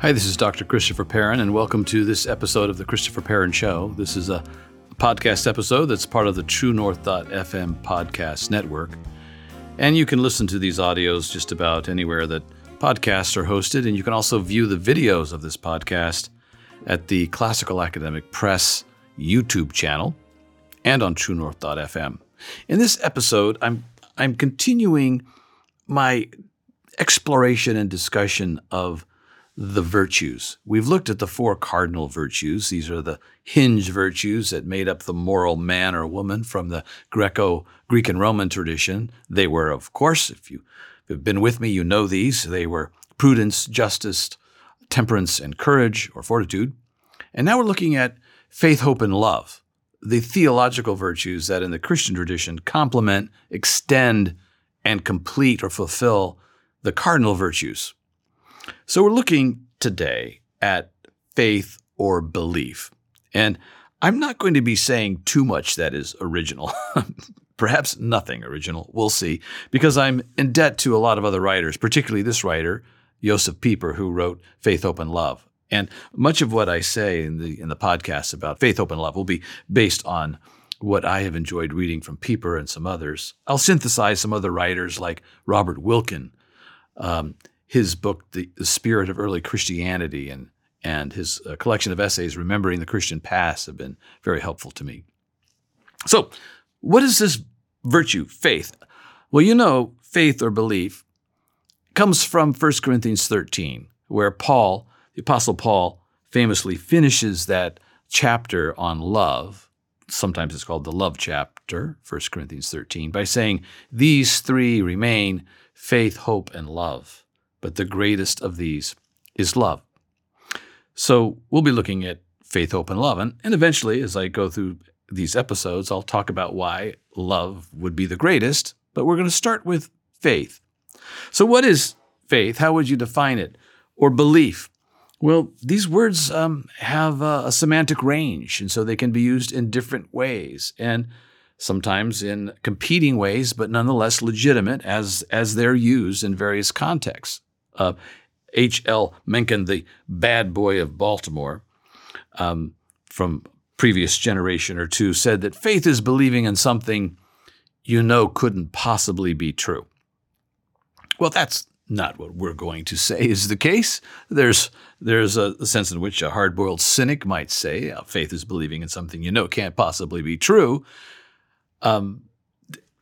Hi, this is Dr. Christopher Perrin, and welcome to this episode of The Christopher Perrin Show. This is a podcast episode that's part of the truenorth.fm podcast network. And you can listen to these audios just about anywhere that podcasts are hosted, and you can also view the videos of this podcast at the Classical Academic Press YouTube channel and on truenorth.fm. In this episode, I'm continuing my exploration and discussion of the virtues. We've looked at the four cardinal virtues. These are the hinge virtues that made up the moral man or woman from the Greco-Greek and Roman tradition. They were, of course, if you have been with me, you know these. They were prudence, justice, temperance, and courage, or fortitude. And now we're looking at faith, hope, and love, the theological virtues that in the Christian tradition complement, extend, and complete or fulfill the cardinal virtues. So we're looking today at faith or belief. And I'm not going to be saying too much that is original, perhaps nothing original, we'll see, because I'm in debt to a lot of other writers, particularly this writer, Josef Pieper, who wrote Faith, Hope, and Love. And much of what I say in the podcast about faith, hope, and love will be based on what I have enjoyed reading from Pieper and some others. I'll synthesize some other writers like Robert Wilken, his book, The Spirit of Early Christianity, and his collection of essays, Remembering the Christian Past, have been very helpful to me. So what is this virtue, faith? Well, you know, faith or belief comes from 1 Corinthians 13, where Paul, the Apostle Paul, famously finishes that chapter on love, sometimes it's called the love chapter, 1 Corinthians 13, by saying, these three remain, faith, hope, and love. But the greatest of these is love. So we'll be looking at faith, hope, and love. And eventually, as I go through these episodes, I'll talk about why love would be the greatest, but we're going to start with faith. So what is faith? How would you define it? Or belief? Well, these words have a semantic range, and so they can be used in different ways, and sometimes in competing ways, but nonetheless legitimate as they're used in various contexts. H.L. Mencken, the bad boy of Baltimore, from previous generation or two, said that faith is believing in something you know couldn't possibly be true. Well, that's not what we're going to say is the case. There's a sense in which a hard-boiled cynic might say, faith is believing in something you know can't possibly be true. But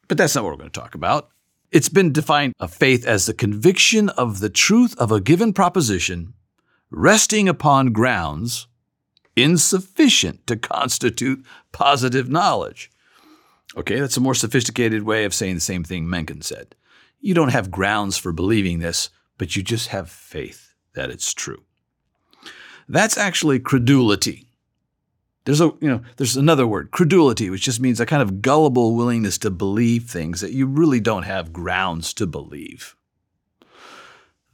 that's not what we're going to talk about. It's been defined of faith as the conviction of the truth of a given proposition resting upon grounds insufficient to constitute positive knowledge. Okay, that's a more sophisticated way of saying the same thing Mencken said. You don't have grounds for believing this, but you just have faith that it's true. That's actually credulity. There's another word, credulity, which just means a kind of gullible willingness to believe things that you really don't have grounds to believe.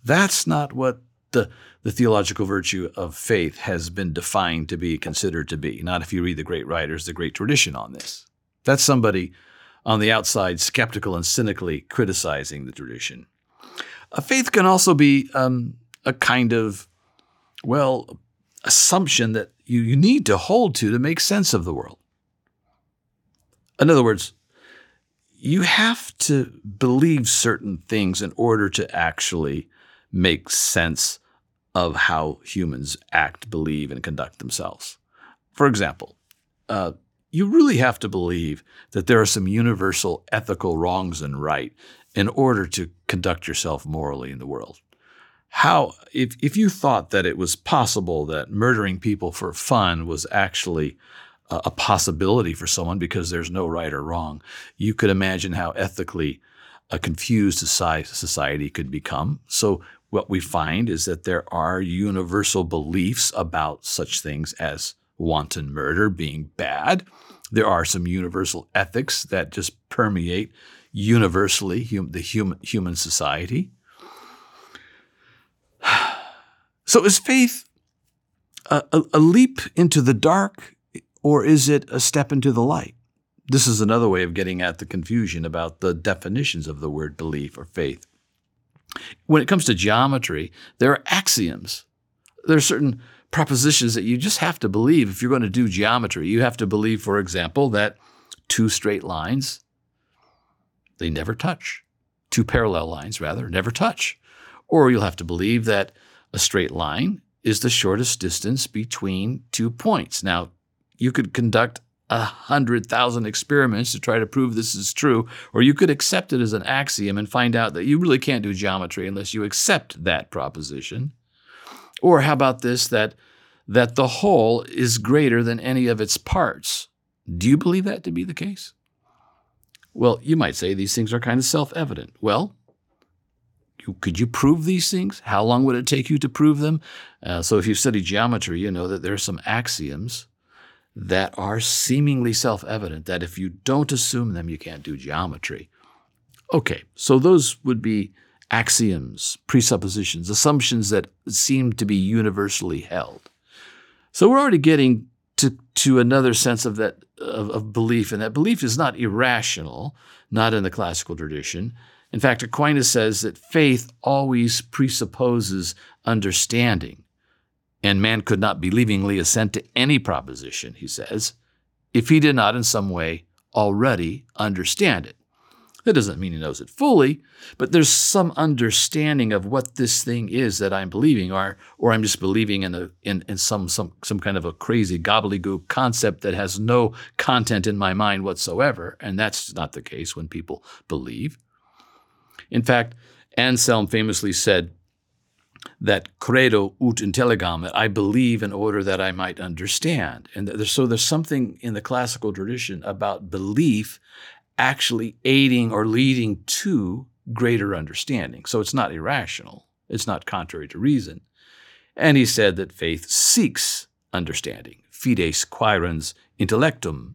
That's not what the theological virtue of faith has been defined to be, considered to be, not if you read the great writers, the great tradition on this. That's somebody on the outside skeptical and cynically criticizing the tradition. A faith can also be a kind of, assumption that you need to hold to make sense of the world. In other words, you have to believe certain things in order to actually make sense of how humans act, believe, and conduct themselves. For example, you really have to believe that there are some universal ethical wrongs and right in order to conduct yourself morally in the world. If you thought that it was possible that murdering people for fun was actually a possibility for someone because there's no right or wrong, you could imagine how ethically a confused society could become. So what we find is that there are universal beliefs about such things as wanton murder being bad. There are some universal ethics that just permeate universally the human society. So is faith a leap into the dark, or is it a step into the light? This is another way of getting at the confusion about the definitions of the word belief or faith. When it comes to geometry, there are axioms. there are certain propositions that you just have to believe if you're going to do geometry. You have to believe, for example, that two straight lines, they never touch. Two parallel lines, rather, never touch. Or you'll have to believe that a straight line is the shortest distance between two points. Now, you could conduct 100,000 experiments to try to prove this is true, or you could accept it as an axiom and find out that you really can't do geometry unless you accept that proposition. Or how about this, that the whole is greater than any of its parts? Do you believe that to be the case? Well, you might say these things are kind of self-evident. Well, could you prove these things? How long would it take you to prove them? So if you study geometry, you know that there are some axioms that are seemingly self-evident, that if you don't assume them, you can't do geometry. Okay, so those would be axioms, presuppositions, assumptions that seem to be universally held. So we're already getting to another sense of that of belief, and that belief is not irrational, not in the classical tradition. In fact, Aquinas says that faith always presupposes understanding, and man could not believingly assent to any proposition, he says, if he did not in some way already understand it. That doesn't mean he knows it fully, but there's some understanding of what this thing is that I'm believing, or I'm just believing in some kind of a crazy gobbledygook concept that has no content in my mind whatsoever, and that's not the case when people believe. In fact, Anselm famously said that credo ut intelligam, that I believe in order that I might understand. And so there's something in the classical tradition about belief actually aiding or leading to greater understanding. So it's not irrational. It's not contrary to reason. And he said that faith seeks understanding. Fides quaerens intellectum,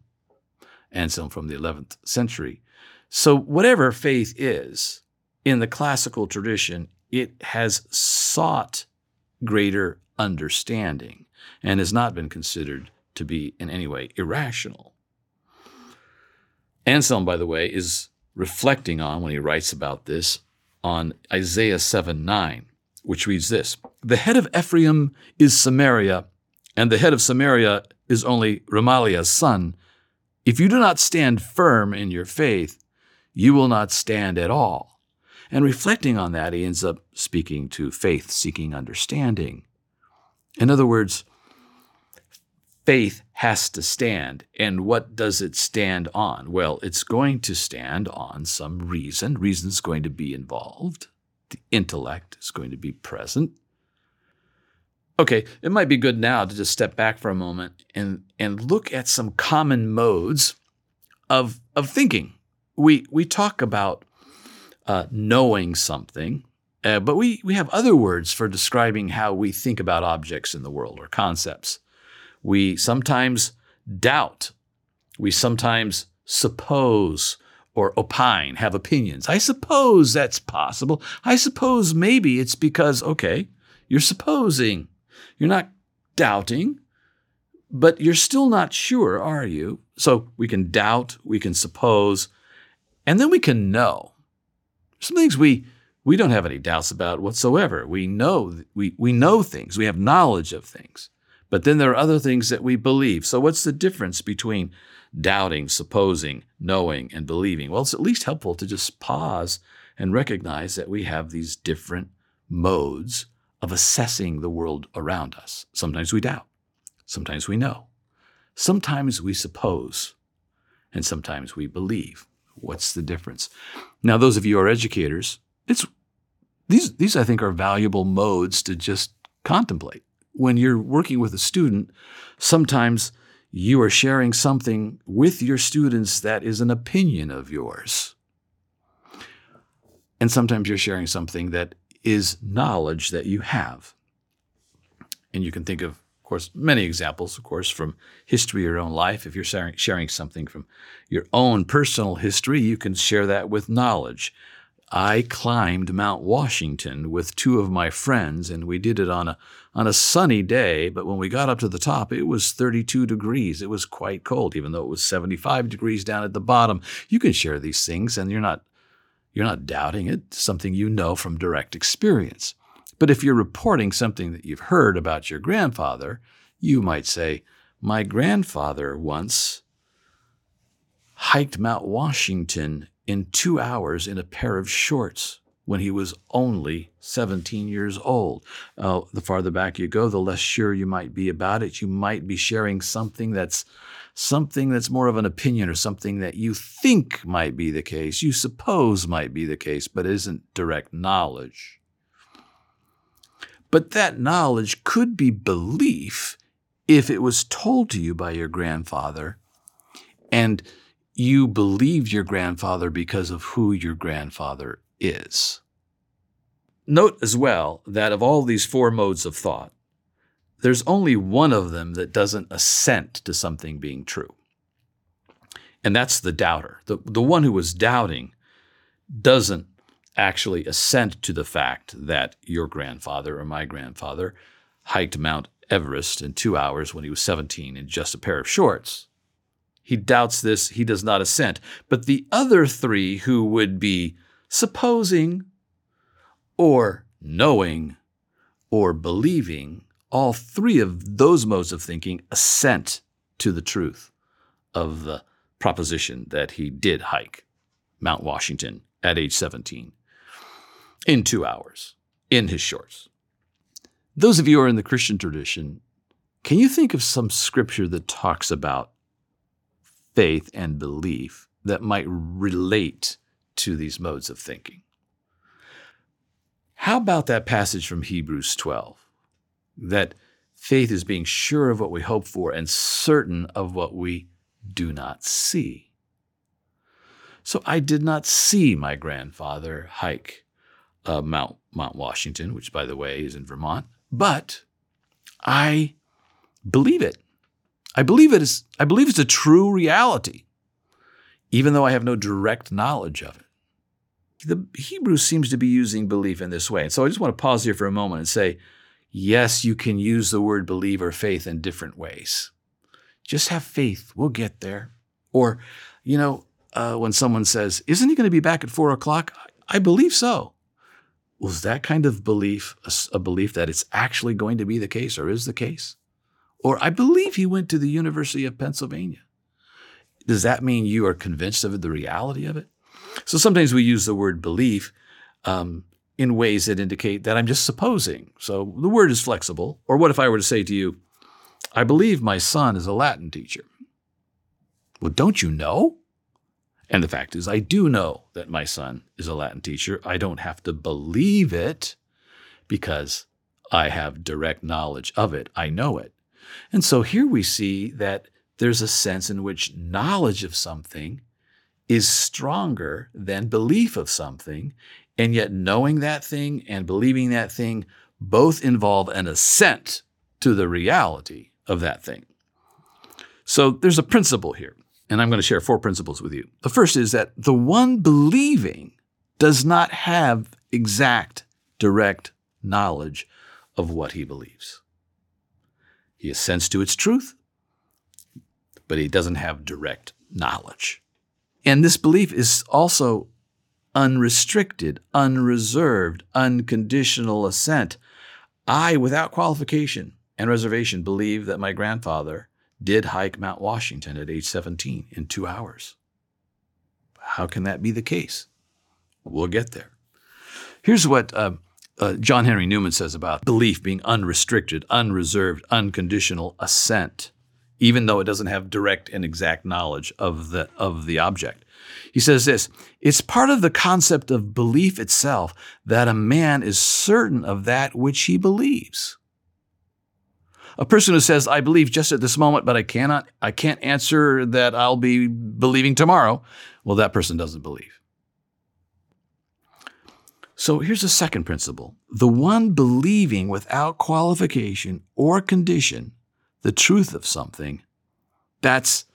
Anselm from the 11th century. So whatever faith is, in the classical tradition, it has sought greater understanding and has not been considered to be in any way irrational. Anselm, by the way, is reflecting on, when he writes about this, on Isaiah 7:9, which reads this: "The head of Ephraim is Samaria, and the head of Samaria is only Remaliah's son. If you do not stand firm in your faith, you will not stand at all." And reflecting on that, he ends up speaking to faith seeking understanding. In other words, faith has to stand. And what does it stand on? Well, it's going to stand on some reason. Reason's going to be involved. The intellect is going to be present. Okay, it might be good now to just step back for a moment and look at some common modes of thinking. We talk about knowing something, but we have other words for describing how we think about objects in the world or concepts. We sometimes doubt. We sometimes suppose or opine, have opinions. I suppose that's possible. I suppose maybe it's because, okay, you're supposing. You're not doubting, but you're still not sure, are you? So we can doubt, we can suppose, and then we can know. Some things we don't have any doubts about whatsoever. We know things. We have knowledge of things. But then there are other things that we believe. So what's the difference between doubting, supposing, knowing, and believing? Well, it's at least helpful to just pause and recognize that we have these different modes of assessing the world around us. Sometimes we doubt. Sometimes we know. Sometimes we suppose. And sometimes we believe. What's the difference? Now, those of you who are educators, these I think are valuable modes to just contemplate. When you're working with a student, sometimes you are sharing something with your students that is an opinion of yours. And sometimes you're sharing something that is knowledge that you have. And you can think of course, many examples, of course, from history, your own life. If you're sharing something from your own personal history, you can share that with knowledge. I climbed Mount Washington with two of my friends, and we did it on a sunny day, but when we got up to the top, it was 32 degrees. It was quite cold, even though it was 75 degrees down at the bottom. You can share these things, and you're not doubting it. It's something you know from direct experience. But if you're reporting something that you've heard about your grandfather, you might say, my grandfather once hiked Mount Washington in 2 hours in a pair of shorts when he was only 17 years old. The farther back you go, the less sure you might be about it. You might be sharing something that's more of an opinion or something that you think might be the case, you suppose might be the case, but isn't direct knowledge. But that knowledge could be belief if it was told to you by your grandfather and you believed your grandfather because of who your grandfather is. Note as well that of all these four modes of thought, there's only one of them that doesn't assent to something being true. And that's the doubter. The one who was doubting doesn't actually assent to the fact that your grandfather or my grandfather hiked Mount Everest in 2 hours when he was 17 in just a pair of shorts. He doubts this. He does not assent. But the other three who would be supposing or knowing or believing, all three of those modes of thinking assent to the truth of the proposition that he did hike Mount Washington at age 17 in 2 hours in his shorts. Those of you who are in the Christian tradition, can you think of some scripture that talks about faith and belief that might relate to these modes of thinking? How about that passage from Hebrews 12? That faith is being sure of what we hope for and certain of what we do not see. So I did not see my grandfather hike Mount Washington, which, by the way, is in Vermont, but I believe it. I believe it's a true reality, even though I have no direct knowledge of it. The Hebrew seems to be using belief in this way. And so I just want to pause here for a moment and say, yes, you can use the word believe or faith in different ways. Just have faith. We'll get there. Or, when someone says, isn't he going to be back at 4:00? I believe so. Was that kind of belief a belief that it's actually going to be the case or is the case? Or I believe he went to the University of Pennsylvania. Does that mean you are convinced of the reality of it? So sometimes we use the word belief in ways that indicate that I'm just supposing. So the word is flexible. Or what if I were to say to you, I believe my son is a Latin teacher. Well, don't you know? And the fact is, I do know that my son is a Latin teacher. I don't have to believe it because I have direct knowledge of it. I know it. And so here we see that there's a sense in which knowledge of something is stronger than belief of something. And yet knowing that thing and believing that thing both involve an assent to the reality of that thing. So there's a principle here, and I'm going to share 4 principles with you. The first is that the one believing does not have exact, direct knowledge of what he believes. He assents to its truth, but he doesn't have direct knowledge. And this belief is also unrestricted, unreserved, unconditional assent. I, without qualification and reservation, believe that my grandfather did hike Mount Washington at age 17 in 2 hours. How can that be the case? We'll get there. Here's what John Henry Newman says about belief being unrestricted, unreserved, unconditional assent, even though it doesn't have direct and exact knowledge of the object. He says this, it's part of the concept of belief itself that a man is certain of that which he believes. A person who says, I believe just at this moment, but I can't answer that I'll be believing tomorrow. Well, that person doesn't believe. So here's the second principle. The one believing without qualification or condition the truth of something, that's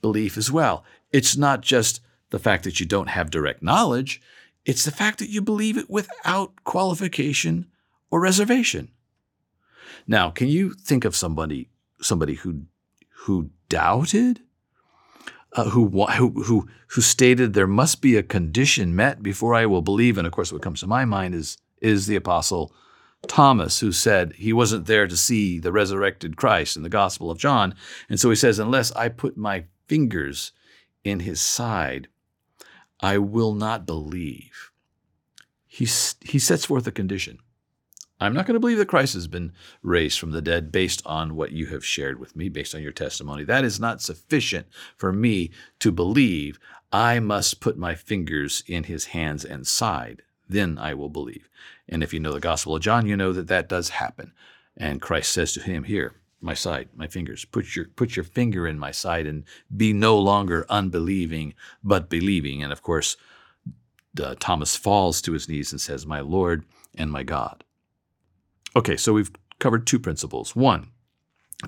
belief as well. It's not just the fact that you don't have direct knowledge, it's the fact that you believe it without qualification or reservation. Now, can you think of somebody who doubted, who stated there must be a condition met before I will believe? And of course, what comes to my mind is the Apostle Thomas, who said he wasn't there to see the resurrected Christ in the Gospel of John. And so he says, unless I put my fingers in his side, I will not believe. He sets forth a condition. I'm not going to believe that Christ has been raised from the dead based on what you have shared with me, based on your testimony. That is not sufficient for me to believe. I must put my fingers in his hands and side. Then I will believe. And if you know the Gospel of John, you know that that does happen. And Christ says to him, here, my side, my fingers, put your finger in my side and be no longer unbelieving, but believing. And of course, Thomas falls to his knees and says, my Lord and my God. Okay, so we've covered two principles. One,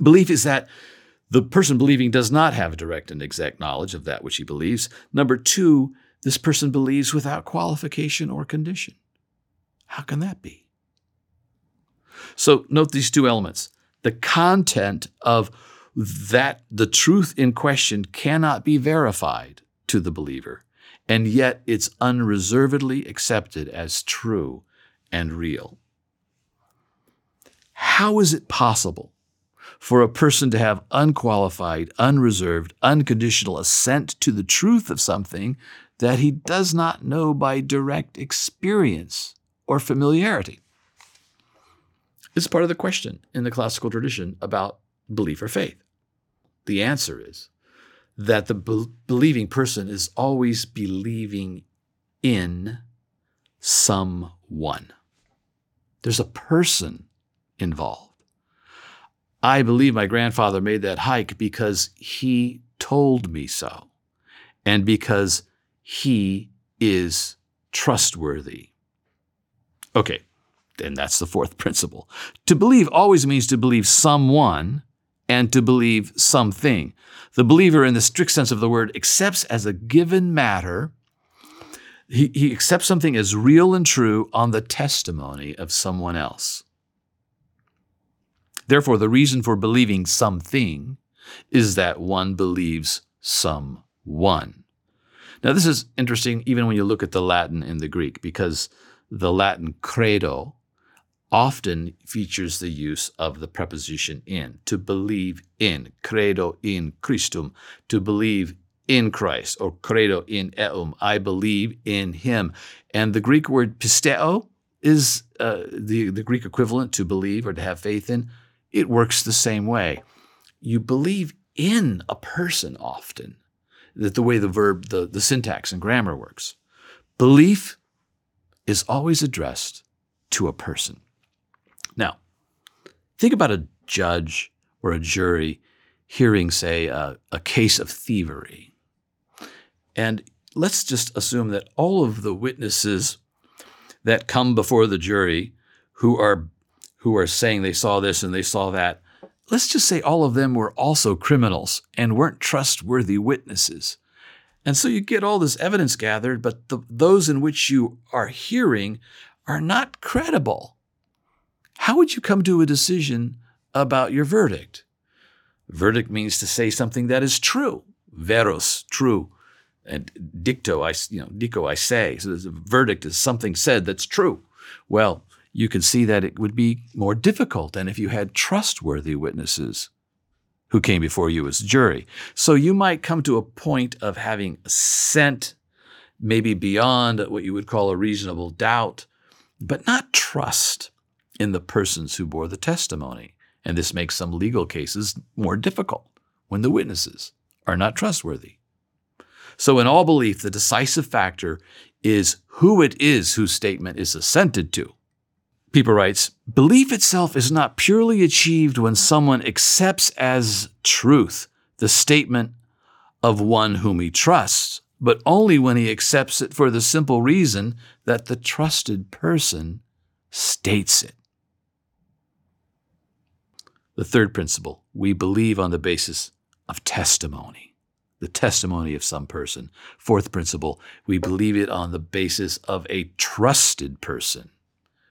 belief is that the person believing does not have a direct and exact knowledge of that which he believes. Number two, this person believes without qualification or condition. How can that be? So note these two elements. The content of that, the truth in question, cannot be verified to the believer, and yet it's unreservedly accepted as true and real. How is it possible for a person to have unqualified, unreserved, unconditional assent to the truth of something that he does not know by direct experience or familiarity? This is part of the question in the classical tradition about belief or faith. The answer is that the believing person is always believing in someone. There's a person involved. I believe my grandfather made that hike because he told me so, and because he is trustworthy. Okay, then that's the fourth principle. To believe always means to believe someone and to believe something. The believer, in the strict sense of the word, accepts as a given matter. He accepts something as real and true on the testimony of someone else. Therefore, the reason for believing something is that one believes someone. Now, this is interesting even when you look at the Latin and the Greek, because the Latin credo often features the use of the preposition in, to believe in, credo in Christum, to believe in Christ, or credo in eum, I believe in him. And the Greek word pisteo is the Greek equivalent to believe or to have faith in. It works the same way. You believe in a person often, that the way the verb, the syntax and grammar works. Belief is always addressed to a person. Now, think about a judge or a jury hearing, say, a case of thievery. And let's just assume that all of the witnesses that come before the jury who are saying they saw this and they saw that, let's just say all of them were also criminals and weren't trustworthy witnesses. And so you get all this evidence gathered, but those in which you are hearing are not credible. How would you come to a decision about your verdict? Verdict means to say something that is true. Veros, true. And dicto, I say. So the verdict is something said that's true. Well, you can see that it would be more difficult than if you had trustworthy witnesses who came before you as jury. So you might come to a point of having assent, maybe beyond what you would call a reasonable doubt, but not trust in the persons who bore the testimony. And this makes some legal cases more difficult when the witnesses are not trustworthy. So in all belief, the decisive factor is who it is whose statement is assented to. Pieper writes, belief itself is not purely achieved when someone accepts as truth the statement of one whom he trusts, but only when he accepts it for the simple reason that the trusted person states it. The third principle, we believe on the basis of testimony, the testimony of some person. Fourth principle, we believe it on the basis of a trusted person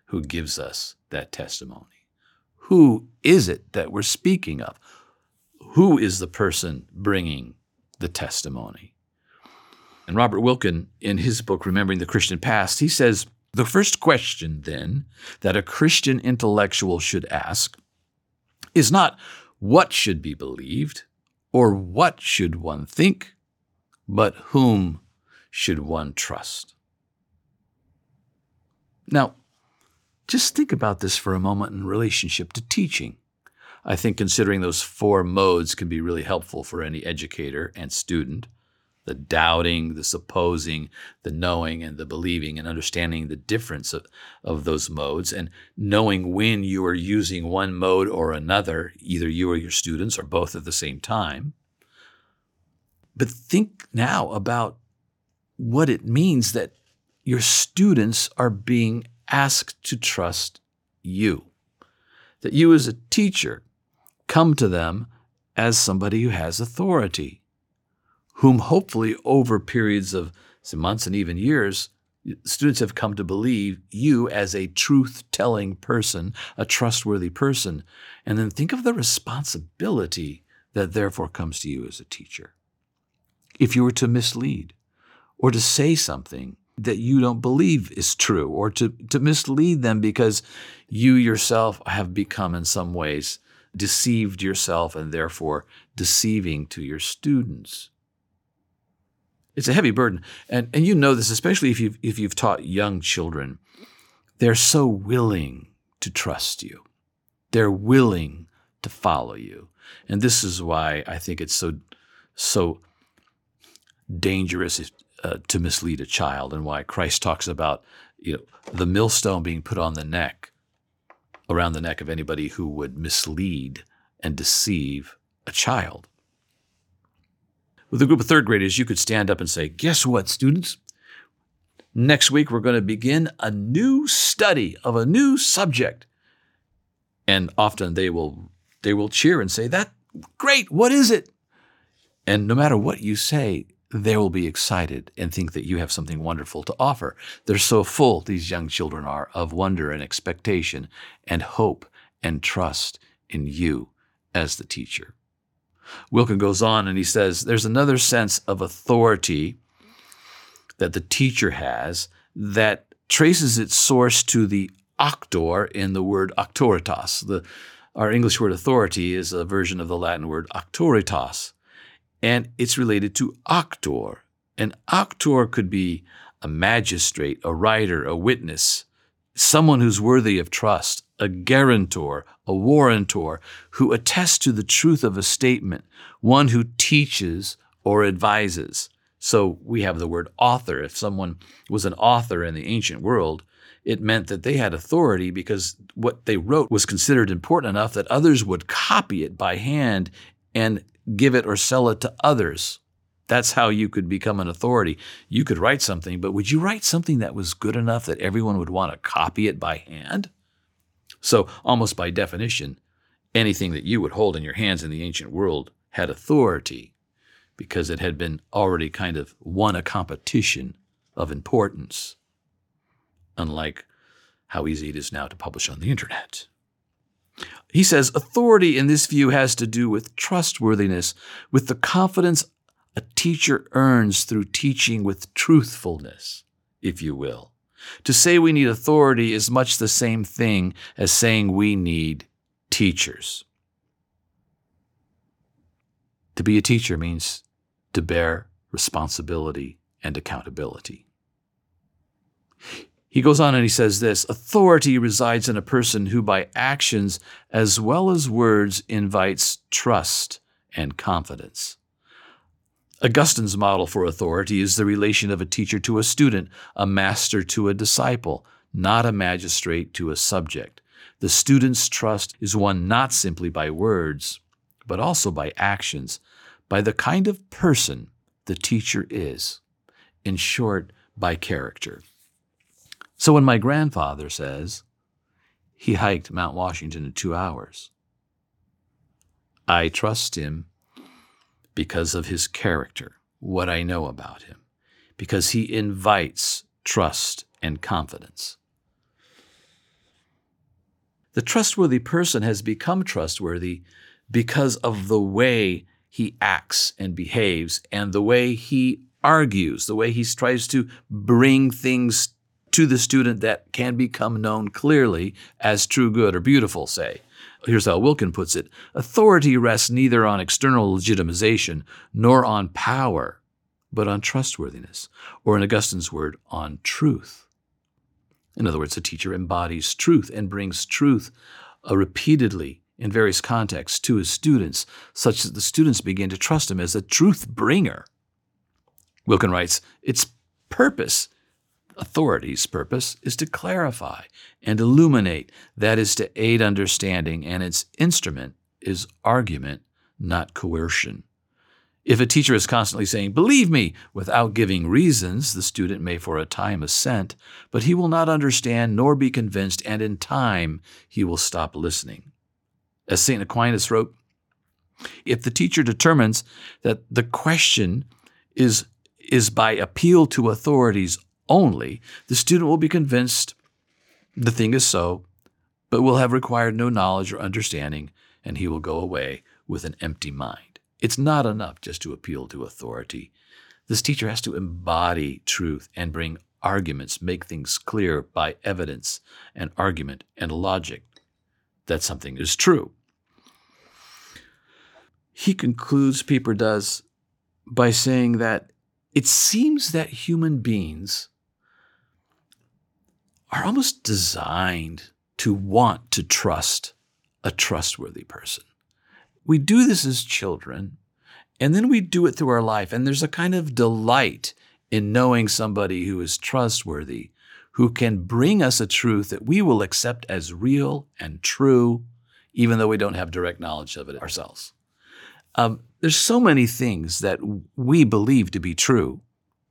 who gives us that testimony. Who is it that we're speaking of? Who is the person bringing the testimony? And Robert Wilken, in his book, Remembering the Christian Past, he says The first question, then, that a Christian intellectual should ask is not what should be believed or what should one think, but whom should one trust? Now, just think about this for a moment in relationship to teaching. I think considering those four modes can be really helpful for any educator and student. The doubting, the supposing, the knowing, and the believing, and understanding the difference of those modes, and knowing when you are using one mode or another, either you or your students or both at the same time. But think now about what it means that your students are being asked to trust you, that you as a teacher come to them as somebody who has authority, whom hopefully over periods of months and even years, students have come to believe you as a truth-telling person, a trustworthy person. And then think of the responsibility that therefore comes to you as a teacher. If you were to mislead or to say something that you don't believe is true, or to mislead them because you yourself have become in some ways deceived yourself and therefore deceiving to your students. It's a heavy burden. And you know this, especially if you've taught young children. They're so willing to trust you. They're willing to follow you. And this is why I think it's so dangerous to mislead a child, and why Christ talks about the millstone being put on the neck, around the neck of anybody who would mislead and deceive a child. With a group of third graders, you could stand up and say, guess what, students? Next week, we're going to begin a new study of a new subject. And often they will cheer and say, that's great, what is it? And no matter what you say, they will be excited and think that you have something wonderful to offer. They're so full, these young children are, of wonder and expectation and hope and trust in you as the teacher. Wilken goes on and he says, there's another sense of authority that the teacher has that traces its source to the auctor in the word auctoritas. Our English word authority is a version of the Latin word auctoritas, and it's related to auctor. An auctor could be a magistrate, a writer, a witness, someone who's worthy of trust, a guarantor, a warrantor, who attests to the truth of a statement, one who teaches or advises. So we have the word author. If someone was an author in the ancient world, it meant that they had authority because what they wrote was considered important enough that others would copy it by hand and give it or sell it to others. That's how you could become an authority. You could write something, but would you write something that was good enough that everyone would want to copy it by hand? So almost by definition, anything that you would hold in your hands in the ancient world had authority because it had been already kind of won a competition of importance, unlike how easy it is now to publish on the internet. He says authority in this view has to do with trustworthiness, with the confidence a teacher earns through teaching with truthfulness, if you will. To say we need authority is much the same thing as saying we need teachers. To be a teacher means to bear responsibility and accountability. He goes on and he says this, authority resides in a person who by actions as well as words invites trust and confidence. Augustine's model for authority is the relation of a teacher to a student, a master to a disciple, not a magistrate to a subject. The student's trust is won not simply by words, but also by actions, by the kind of person the teacher is. In short, by character. So when my grandfather says, he hiked Mount Washington in 2 hours, I trust him because of his character, what I know about him, because he invites trust and confidence. The trustworthy person has become trustworthy because of the way he acts and behaves and the way he argues, the way he strives to bring things to the student that can become known clearly as true, good, or beautiful, say. Here's how Wilken puts it. Authority rests neither on external legitimization nor on power, but on trustworthiness, or in Augustine's word, on truth. In other words, a teacher embodies truth and brings truth repeatedly in various contexts to his students, such that the students begin to trust him as a truth bringer. Wilken writes, its purpose, authority's purpose, is to clarify and illuminate, that is to aid understanding, and its instrument is argument, not coercion. If a teacher is constantly saying, believe me, without giving reasons, the student may for a time assent, but he will not understand nor be convinced, and in time he will stop listening. As St. Aquinas wrote, if the teacher determines that the question is by appeal to authorities only, the student will be convinced the thing is so, but will have required no knowledge or understanding, and he will go away with an empty mind. It's not enough just to appeal to authority. This teacher has to embody truth and bring arguments, make things clear by evidence and argument and logic that something is true. He concludes, Pieper does, by saying that it seems that human beings are almost designed to want to trust a trustworthy person. We do this as children, and then we do it through our life. And there's a kind of delight in knowing somebody who is trustworthy, who can bring us a truth that we will accept as real and true, even though we don't have direct knowledge of it ourselves. There's so many things that we believe to be true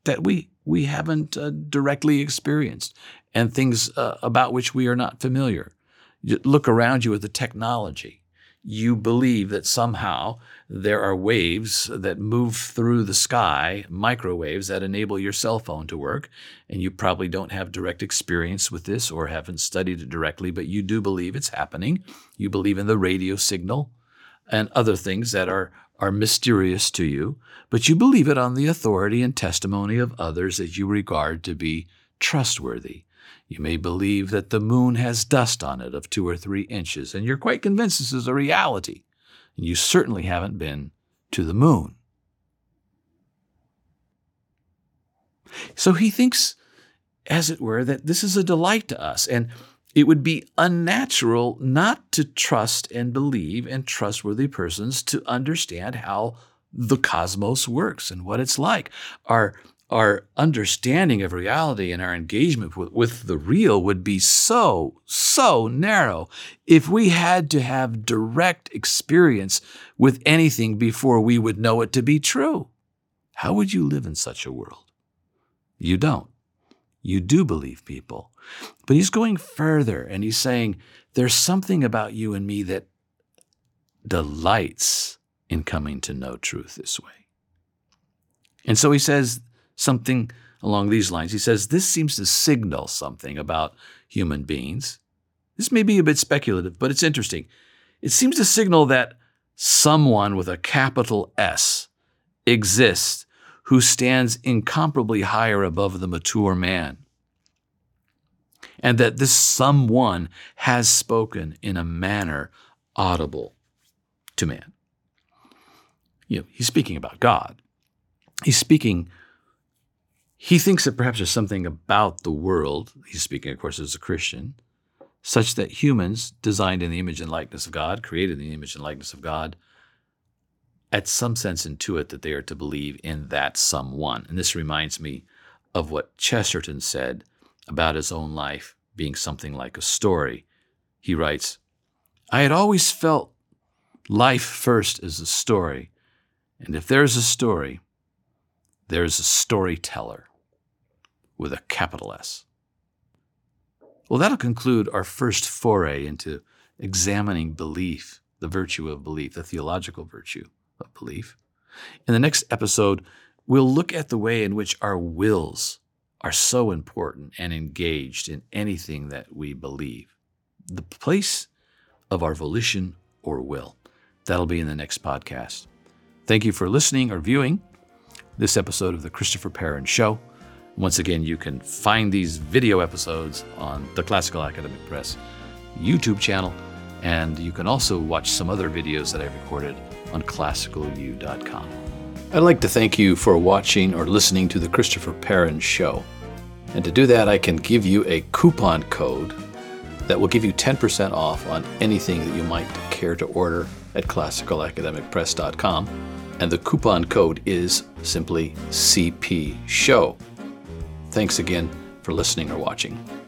that we haven't directly experienced, and things about which we are not familiar. You look around you at the technology. You believe that somehow there are waves that move through the sky, microwaves that enable your cell phone to work, and you probably don't have direct experience with this or haven't studied it directly, but you do believe it's happening. You believe in the radio signal and other things that are mysterious to you, but you believe it on the authority and testimony of others that you regard to be trustworthy. You may believe that the moon has dust on it of 2 or 3 inches, and you're quite convinced this is a reality. And you certainly haven't been to the moon. So he thinks, as it were, that this is a delight to us, and it would be unnatural not to trust and believe in trustworthy persons to understand how the cosmos works and what it's like. Our understanding of reality and our engagement with the real would be so narrow if we had to have direct experience with anything before we would know it to be true. How would you live in such a world? You don't. You do believe people. But he's going further, and he's saying, there's something about you and me that delights in coming to know truth this way. And so he says something along these lines. He says, this seems to signal something about human beings. This may be a bit speculative, but it's interesting. It seems to signal that someone with a capital S exists who stands incomparably higher above the mature man, and that this someone has spoken in a manner audible to man. You know, he's speaking about God. He's speaking. He thinks that perhaps there's something about the world, he's speaking, of course, as a Christian, such that humans designed in the image and likeness of God, created in the image and likeness of God, at some sense intuit that they are to believe in that someone. And this reminds me of what Chesterton said about his own life being something like a story. He writes, I had always felt life first is a story, and if there is a story, there is a storyteller. With a capital S. Well, that'll conclude our first foray into examining belief, the virtue of belief, the theological virtue of belief. In the next episode, we'll look at the way in which our wills are so important and engaged in anything that we believe, the place of our volition or will. That'll be in the next podcast. Thank you for listening or viewing this episode of the Christopher Perrin Show. Once again, you can find these video episodes on the Classical Academic Press YouTube channel, and you can also watch some other videos that I've recorded on classicalu.com. I'd like to thank you for watching or listening to the Christopher Perrin Show. And to do that, I can give you a coupon code that will give you 10% off on anything that you might care to order at classicalacademicpress.com. And the coupon code is simply CPSHOW. Thanks again for listening or watching.